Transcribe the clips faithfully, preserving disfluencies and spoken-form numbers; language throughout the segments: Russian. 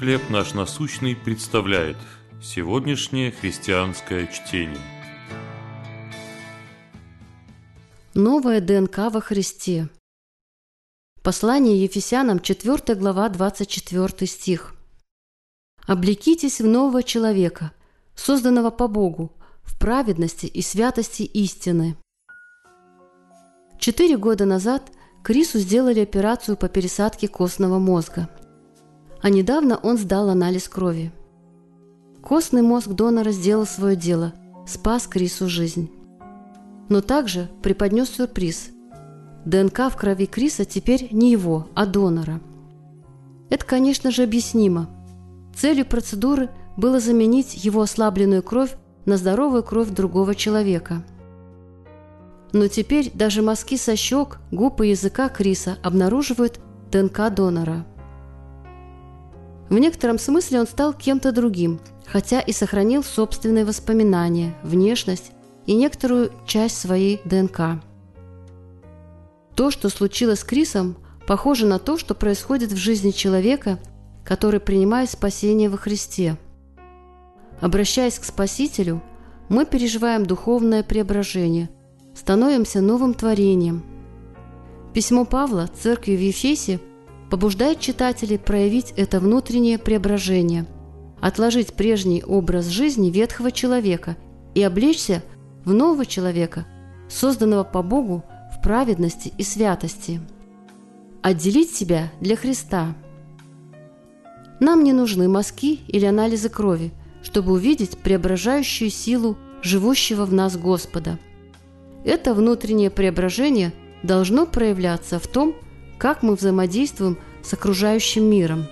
Хлеб наш насущный представляет сегодняшнее христианское чтение. Новая ДНК во Христе. Послание Ефесянам, четвёртая глава, двадцать четвёртый стих. «Облекитесь в нового человека, созданного по Богу, в праведности и святости истины». Четыре года назад Крису сделали операцию по пересадке костного мозга, а недавно он сдал анализ крови. Костный мозг донора сделал свое дело, спас Крису жизнь. Но также преподнес сюрприз. ДНК в крови Криса теперь не его, а донора. Это, конечно же, объяснимо. Целью процедуры было заменить его ослабленную кровь на здоровую кровь другого человека. Но теперь даже мазки со щек, губ и языка Криса обнаруживают ДНК донора. В некотором смысле он стал кем-то другим, хотя и сохранил собственные воспоминания, внешность и некоторую часть своей ДНК. То, что случилось с Крисом, похоже на то, что происходит в жизни человека, который принимает спасение во Христе. Обращаясь к Спасителю, мы переживаем духовное преображение, становимся новым творением. Письмо Павла церкви в Ефесе побуждает читателей проявить это внутреннее преображение, отложить прежний образ жизни ветхого человека и облечься в нового человека, созданного по Богу в праведности и святости. Отделить себя для Христа. Нам не нужны мазки или анализы крови, чтобы увидеть преображающую силу живущего в нас Господа. Это внутреннее преображение должно проявляться в том, как мы взаимодействуем с окружающим миром.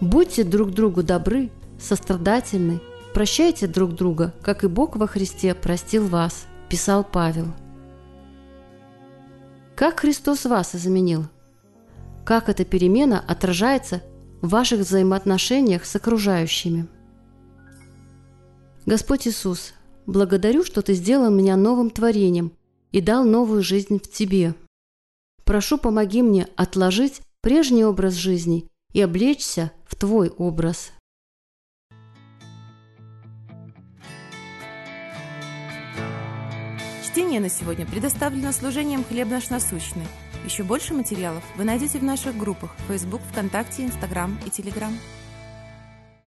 Будьте друг другу добры, сострадательны, прощайте друг друга, как и Бог во Христе простил вас, писал Павел. Как Христос вас изменил? Как эта перемена отражается в ваших взаимоотношениях с окружающими? Господь Иисус, благодарю, что Ты сделал меня новым творением и дал новую жизнь в Тебе. Прошу, помоги мне отложить прежний образ жизни и облечься в Твой образ. Чтение на сегодня предоставлено служением «Хлеб наш насущный». Еще больше материалов вы найдете в наших группах Facebook, ВКонтакте, Инстаграм и Телеграм.